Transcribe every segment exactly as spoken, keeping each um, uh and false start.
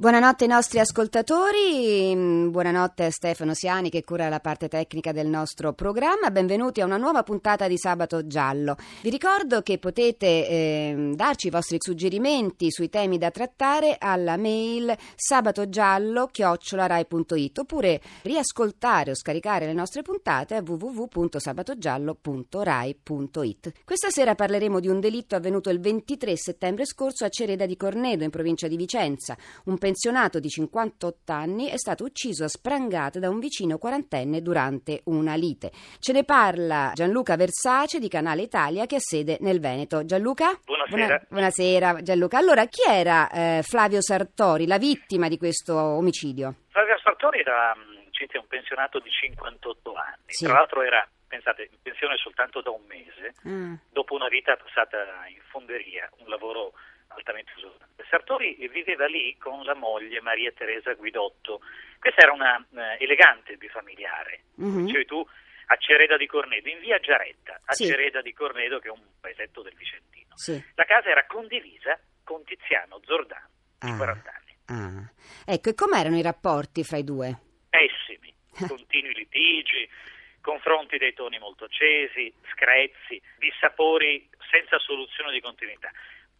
Buonanotte ai nostri ascoltatori, buonanotte a Stefano Siani che cura la parte tecnica del nostro programma, benvenuti a una nuova puntata di Sabato Giallo. Vi ricordo che potete eh, darci i vostri suggerimenti sui temi da trattare alla mail sabatogiallo chiocciola rai punto it oppure riascoltare o scaricare le nostre puntate a www punto sabatogiallo punto rai punto it. Questa sera parleremo di un delitto avvenuto il ventitré settembre scorso a Cereda di Cornedo in provincia di Vicenza. Un pensionato di cinquantotto anni è stato ucciso a sprangate da un vicino quarantenne durante una lite. Ce ne parla Gianluca Versace di Canale Italia che ha sede nel Veneto. Gianluca? Buonasera. Buona, buonasera Gianluca. Allora, chi era eh, Flavio Sartori, la vittima di questo omicidio? Flavio Sartori era un pensionato di cinquantotto anni, sì. Tra l'altro era, pensate, in pensione soltanto da un mese, mm. dopo una vita passata in fonderia, un lavoro altamente usurante. Sartori viveva lì con la moglie Maria Teresa Guidotto. Questa era una eh, elegante bifamiliare, mm-hmm. dicevi tu, a Cereda di Cornedo, in via Giaretta, a sì. Cereda di Cornedo, che è un paesetto del Vicentino. Sì. La casa era condivisa con Tiziano Zordano, di ah. quaranta anni. Ah. Ecco, e com'erano i rapporti fra i due? Pessimi, continui litigi, confronti dei toni molto accesi, screzi, dissapori senza soluzione di continuità.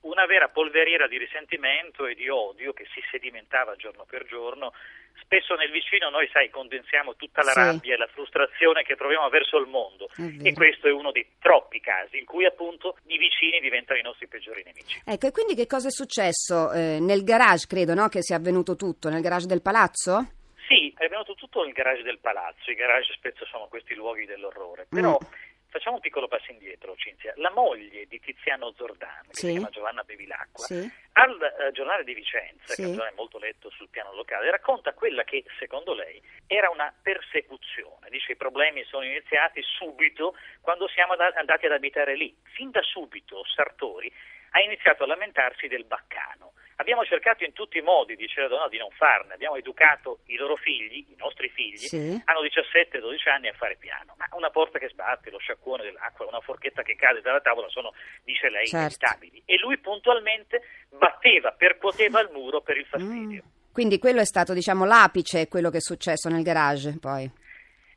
Una vera polveriera di risentimento e di odio che si sedimentava giorno per giorno. Spesso nel vicino noi, sai, condensiamo tutta la sì. rabbia e la frustrazione che proviamo verso il mondo, e questo è uno dei troppi casi in cui appunto i vicini diventano i nostri peggiori nemici. Ecco, e quindi che cosa è successo? Eh, nel garage, credo, no? Che sia avvenuto tutto, nel garage del palazzo? Sì, è avvenuto tutto nel garage del palazzo. I garage spesso sono questi luoghi dell'orrore, però... Mm. Facciamo un piccolo passo indietro, Cinzia. La moglie di Tiziano Zordano, che sì. si chiama Giovanna Bevilacqua, sì. al uh, Giornale di Vicenza, sì. che è un giornale molto letto sul piano locale, racconta quella che, secondo lei, era una persecuzione. Dice che i problemi sono iniziati subito quando siamo ad- andati ad abitare lì. Fin da subito Sartori ha iniziato a lamentarsi del baccano. Abbiamo cercato in tutti i modi, dice la donna, di non farne. Abbiamo educato i loro figli, i nostri figli, sì. hanno diciassette dodici anni, a fare piano. Ma una porta che sbatte, lo sciacquone dell'acqua, una forchetta che cade dalla tavola sono, dice lei, certo. inevitabili. E lui puntualmente batteva, percuoteva il muro per il fastidio. Mm. Quindi quello è stato, diciamo, l'apice, quello che è successo nel garage, poi.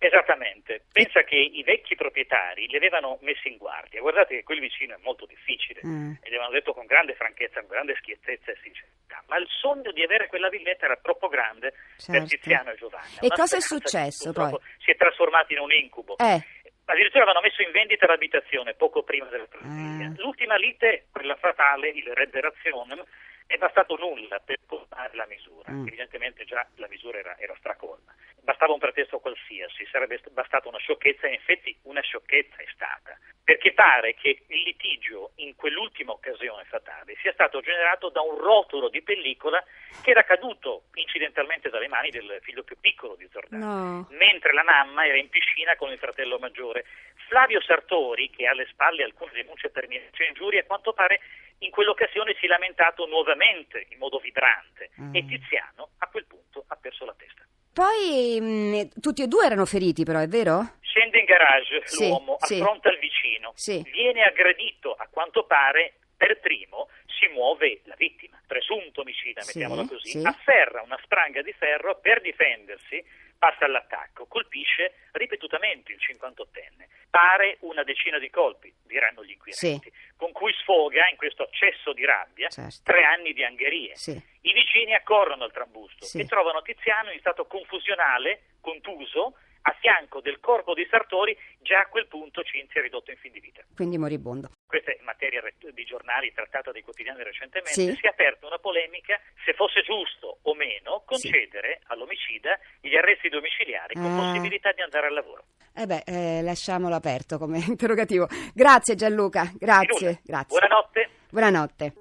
Esattamente, pensa che i vecchi proprietari li avevano messi in guardia, guardate che quel vicino è molto difficile, mm. e gli avevano detto con grande franchezza, con grande schiettezza e sincerità, ma il sogno di avere quella villetta era troppo grande certo. per Tiziano e Giovanna. E cosa è successo poi? Si è trasformato in un incubo, eh. addirittura avevano messo in vendita l'abitazione poco prima della tragedia. Mm. L'ultima lite, quella fatale, il Redderazione, è bastato nulla per portare la misura, mm. evidentemente già la misura era, era stracolma. Bastava un pretesto qualsiasi, sarebbe bastata una sciocchezza, in effetti una sciocchezza è stata, perché pare che il litigio in quell'ultima occasione fatale sia stato generato da un rotolo di pellicola che era caduto incidentalmente dalle mani del figlio più piccolo di Zordano, no. mentre la mamma era in piscina con il fratello maggiore. Flavio Sartori, che ha alle spalle alcune denunce per minacce e ingiurie, a quanto pare in quell'occasione si è lamentato nuovamente in modo vibrante, mm. e Tiziano a quel punto ha perso la testa. Poi mh, tutti e due erano feriti, però, è vero? Scende in garage l'uomo, sì, affronta sì. il vicino, sì. viene aggredito, a quanto pare per primo si muove la vittima, presunto omicida, sì, mettiamola così, sì. afferra una spranga di ferro per difendersi, passa all'attacco, colpisce ripetutamente il cinquantottenne, pare una decina di colpi, diranno gli inquirenti, sì. con cui sfoga in questo accesso di rabbia certo. tre anni di angherie. Sì. I vicini accorrono al trambusto sì. e trovano Tiziano in stato confusionale, contuso, a fianco del corpo di Sartori, già a quel punto Cinzia è ridotto in fin di vita. Quindi moribondo. Questa è materia di giornali trattata dai quotidiani recentemente. Sì. Si è aperta una polemica se fosse giusto o meno concedere sì. all'omicida gli arresti domiciliari con ah. possibilità di andare al lavoro. Eh beh, eh, lasciamolo aperto come interrogativo. Grazie Gianluca, grazie. grazie. Buonanotte. Buonanotte.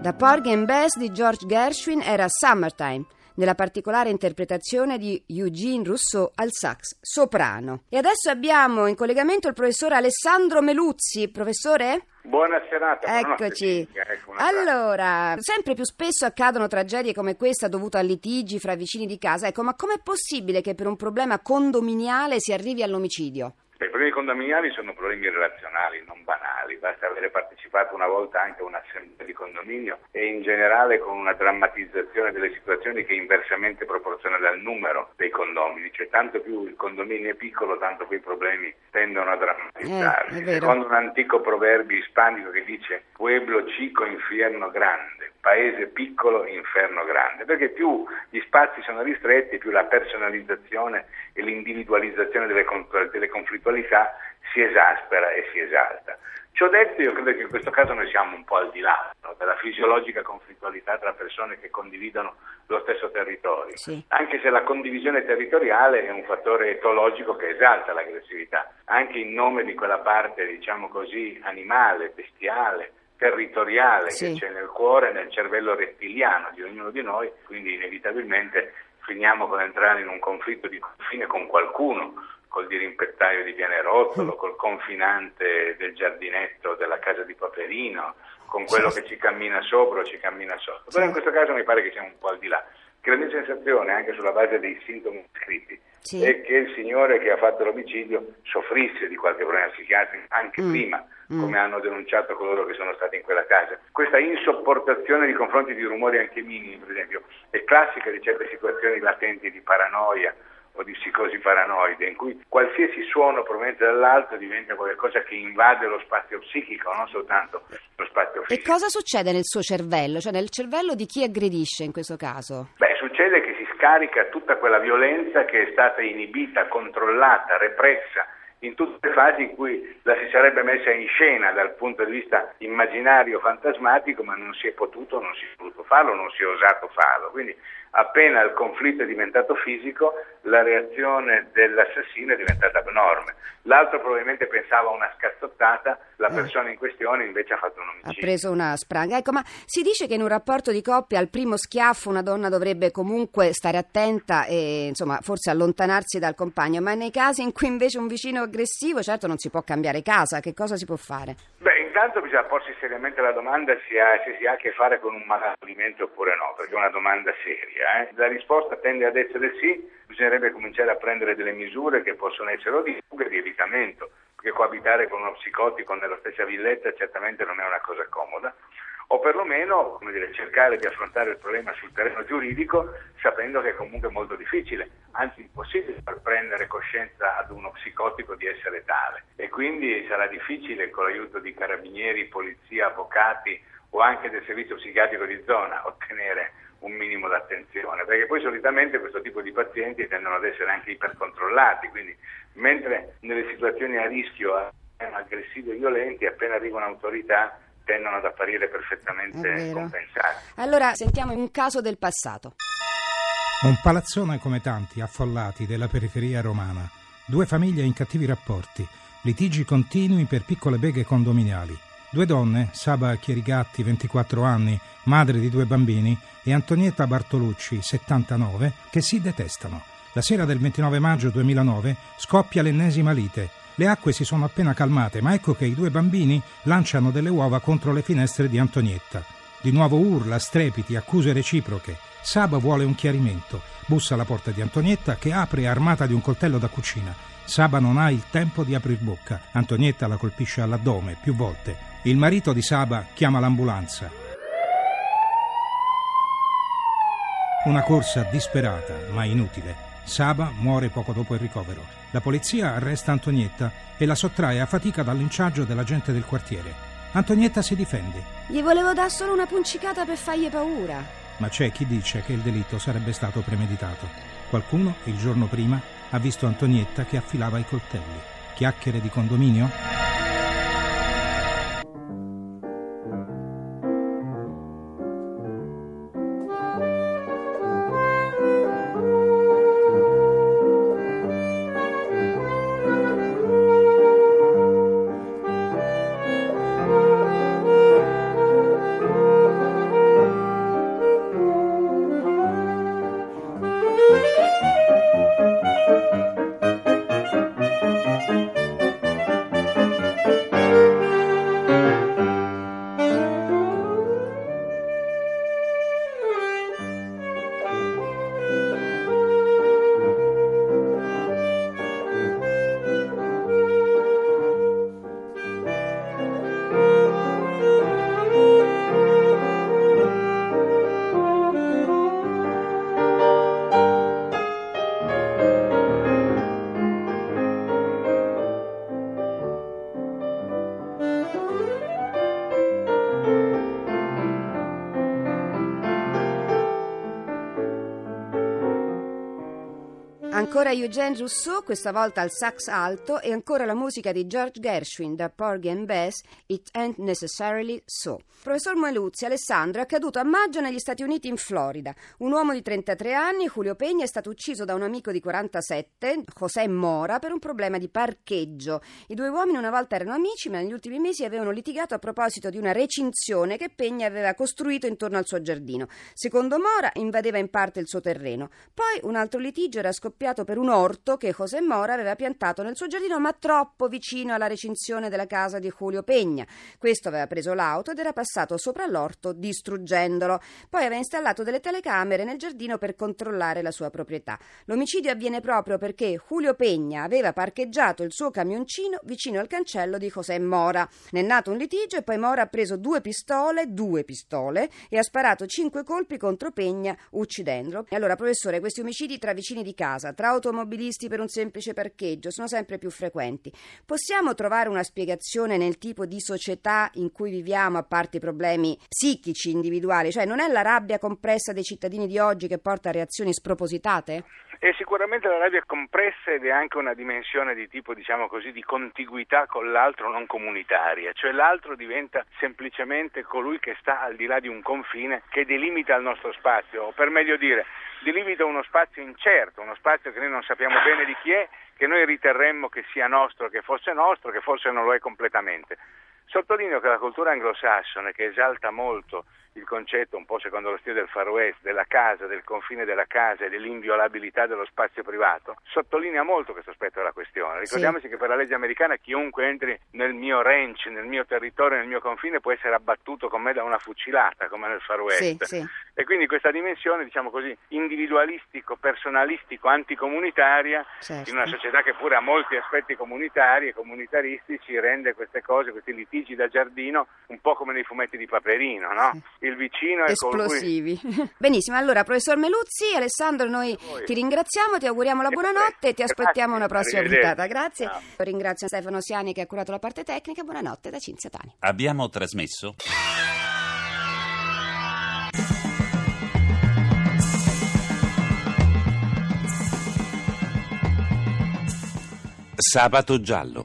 Da Porgy and Bess di George Gershwin era Summertime, nella particolare interpretazione di Eugene Rousseau al sax soprano. E adesso abbiamo in collegamento il professor Alessandro Meluzzi. Professore? Buona serata. Eccoci. Ecco, allora, sempre più spesso accadono tragedie come questa dovute a litigi fra vicini di casa. Ecco, ma com'è possibile che per un problema condominiale si arrivi all'omicidio? I problemi condominiali sono problemi relazionali, non banali, basta avere partecipato una volta anche a un'assemblea di condominio e in generale con una drammatizzazione delle situazioni che è inversamente proporzionale al numero dei condomini, cioè tanto più il condominio è piccolo tanto più i problemi tendono a drammatizzarsi. Eh, Secondo un antico proverbio ispanico che dice pueblo chico infierno grande, paese piccolo inferno grande, perché più gli spazi sono ristretti più la personalizzazione e l'individualizzazione delle, delle conflittualità si esaspera e si esalta. Ciò detto, io credo che in questo caso noi siamo un po' al di là, no? Della fisiologica conflittualità tra persone che condividono lo stesso territorio, sì. Anche se la condivisione territoriale è un fattore etologico che esalta l'aggressività, anche in nome di quella parte, diciamo così, animale, bestiale, territoriale, sì, che c'è nel cuore e nel cervello rettiliano di ognuno di noi, quindi inevitabilmente finiamo con entrare in un conflitto di confine con qualcuno, col dirimpettaio di Pianerottolo, col confinante del giardinetto della casa di Paperino, con quello che ci cammina sopra o ci cammina sotto. Però in questo caso mi pare che siamo un po' al di là. Che la mia sensazione, anche sulla base dei sintomi descritti, sì, è che il signore che ha fatto l'omicidio soffrisse di qualche problema psichiatrico anche mm. prima, mm. come hanno denunciato coloro che sono stati in quella casa. Questa insopportazione nei confronti di rumori anche minimi, per esempio, è classica di certe situazioni latenti di paranoia o di psicosi paranoide, in cui qualsiasi suono proveniente dall'alto diventa qualcosa che invade lo spazio psichico, non soltanto lo spazio fisico. E cosa succede nel suo cervello? Cioè nel cervello di chi aggredisce in questo caso? Beh, succede che si scarica tutta quella violenza che è stata inibita, controllata, repressa in tutte le fasi in cui la si sarebbe messa in scena dal punto di vista immaginario, fantasmatico, ma non si è potuto, non si è voluto farlo, non si è osato farlo. Quindi appena il conflitto è diventato fisico, la reazione dell'assassino è diventata abnorme. L'altro probabilmente pensava a una scazzottata, la persona in questione invece ha fatto un omicidio. Ha preso una spranga. Ecco, ma si dice che in un rapporto di coppia al primo schiaffo una donna dovrebbe comunque stare attenta e insomma forse allontanarsi dal compagno, ma nei casi in cui invece un vicino aggressivo, certo non si può cambiare casa, che cosa si può fare? Beh, intanto bisogna porsi seriamente la domanda se, ha, se si ha a che fare con un malavitondo oppure no, perché è una domanda seria. Eh? La risposta tende ad essere sì, bisognerebbe cominciare a prendere delle misure che possono essere o di fuga e di evitamento, perché coabitare con uno psicotico nella stessa villetta certamente non è una cosa comoda, o perlomeno, come dire, cercare di affrontare il problema sul terreno giuridico sapendo che è comunque molto difficile, anzi impossibile far prendere coscienza ad uno psicotico di essere tale e quindi sarà difficile con l'aiuto di carabinieri, polizia, avvocati o anche del servizio psichiatrico di zona ottenere un minimo d'attenzione, perché poi solitamente questo tipo di pazienti tendono ad essere anche ipercontrollati, quindi mentre nelle situazioni a rischio aggressivi e violenti appena arriva un'autorità tendono ad apparire perfettamente compensati. Allora sentiamo un caso del passato. Un palazzone come tanti affollati della periferia romana, due famiglie in cattivi rapporti, litigi continui per piccole beghe condominiali. Due donne, Saba Chierigatti, ventiquattro anni, madre di due bambini, e Antonietta Bartolucci, settantanove, che si detestano. La sera del ventinove maggio duemilanove scoppia l'ennesima lite. Le acque si sono appena calmate, ma ecco che i due bambini lanciano delle uova contro le finestre di Antonietta. Di nuovo urla, strepiti, accuse reciproche. Saba vuole un chiarimento. Bussa alla porta di Antonietta, che apre armata di un coltello da cucina. Saba non ha il tempo di aprir bocca. Antonietta la colpisce all'addome più volte. Il marito di Saba chiama l'ambulanza. Una corsa disperata, ma inutile. Saba muore poco dopo il ricovero. La polizia arresta Antonietta e la sottrae a fatica dal linciaggio della gente del quartiere. Antonietta si difende. Gli volevo dare solo una puncicata per fargli paura. Ma c'è chi dice che il delitto sarebbe stato premeditato. Qualcuno, il giorno prima, ha visto Antonietta che affilava i coltelli. Chiacchiere di condominio? Ancora Eugene Rousseau, questa volta al sax alto, e ancora la musica di George Gershwin da Porgy and Bess, It Ain't Necessarily So. Professor Meluzzi, Alessandro è caduto a maggio negli Stati Uniti in Florida. Un uomo di trentatré anni, Julio Peña, è stato ucciso da un amico di quarantasette, José Mora, per un problema di parcheggio. I due uomini una volta erano amici, ma negli ultimi mesi avevano litigato a proposito di una recinzione che Peña aveva costruito intorno al suo giardino. Secondo Mora, invadeva in parte il suo terreno. Poi un altro litigio era scoppiato per un orto che José Mora aveva piantato nel suo giardino, ma troppo vicino alla recinzione della casa di Julio Peña. Questo aveva preso l'auto ed era passato sopra l'orto distruggendolo. Poi aveva installato delle telecamere nel giardino per controllare la sua proprietà. L'omicidio avviene proprio perché Julio Peña aveva parcheggiato il suo camioncino vicino al cancello di José Mora. Ne è nato un litigio e poi Mora ha preso due pistole, due pistole, e ha sparato cinque colpi contro Peña, uccidendolo. E allora, professore, questi omicidi tra vicini di casa, tra automobilisti per un semplice parcheggio, sono sempre più frequenti. Possiamo trovare una spiegazione nel tipo di società in cui viviamo, a parte i problemi psichici individuali? Cioè, non è la rabbia compressa dei cittadini di oggi che porta a reazioni spropositate? E sicuramente la rabbia è compressa ed è anche una dimensione di tipo, diciamo così, di contiguità con l'altro non comunitaria, cioè l'altro diventa semplicemente colui che sta al di là di un confine che delimita il nostro spazio, o per meglio dire delimita uno spazio incerto, uno spazio che noi non sappiamo bene di chi è, che noi riterremmo che sia nostro, che fosse nostro, che forse non lo è completamente. Sottolineo che la cultura anglosassone, che esalta molto il concetto, un po' secondo lo stile del Far West, della casa, del confine della casa e dell'inviolabilità dello spazio privato, sottolinea molto questo aspetto della questione. Ricordiamoci sì. che per la legge americana chiunque entri nel mio ranch, nel mio territorio, nel mio confine, può essere abbattuto con me da una fucilata, come nel Far West. Sì, sì. E quindi questa dimensione, diciamo così, individualistico, personalistico, anticomunitaria, certo. in una società che pure ha molti aspetti comunitari e comunitaristici, rende queste cose, questi litigi da giardino, un po' come nei fumetti di Paperino, no? Il vicino è esplosivi. Colui... Benissimo, allora professor Meluzzi, Alessandro, noi ti ringraziamo, ti auguriamo la buonanotte e ti aspettiamo una prossima puntata. Grazie. No. Ringrazio Stefano Siani che ha curato la parte tecnica. Buonanotte da Cinzia Tani. Abbiamo trasmesso Sabato Giallo.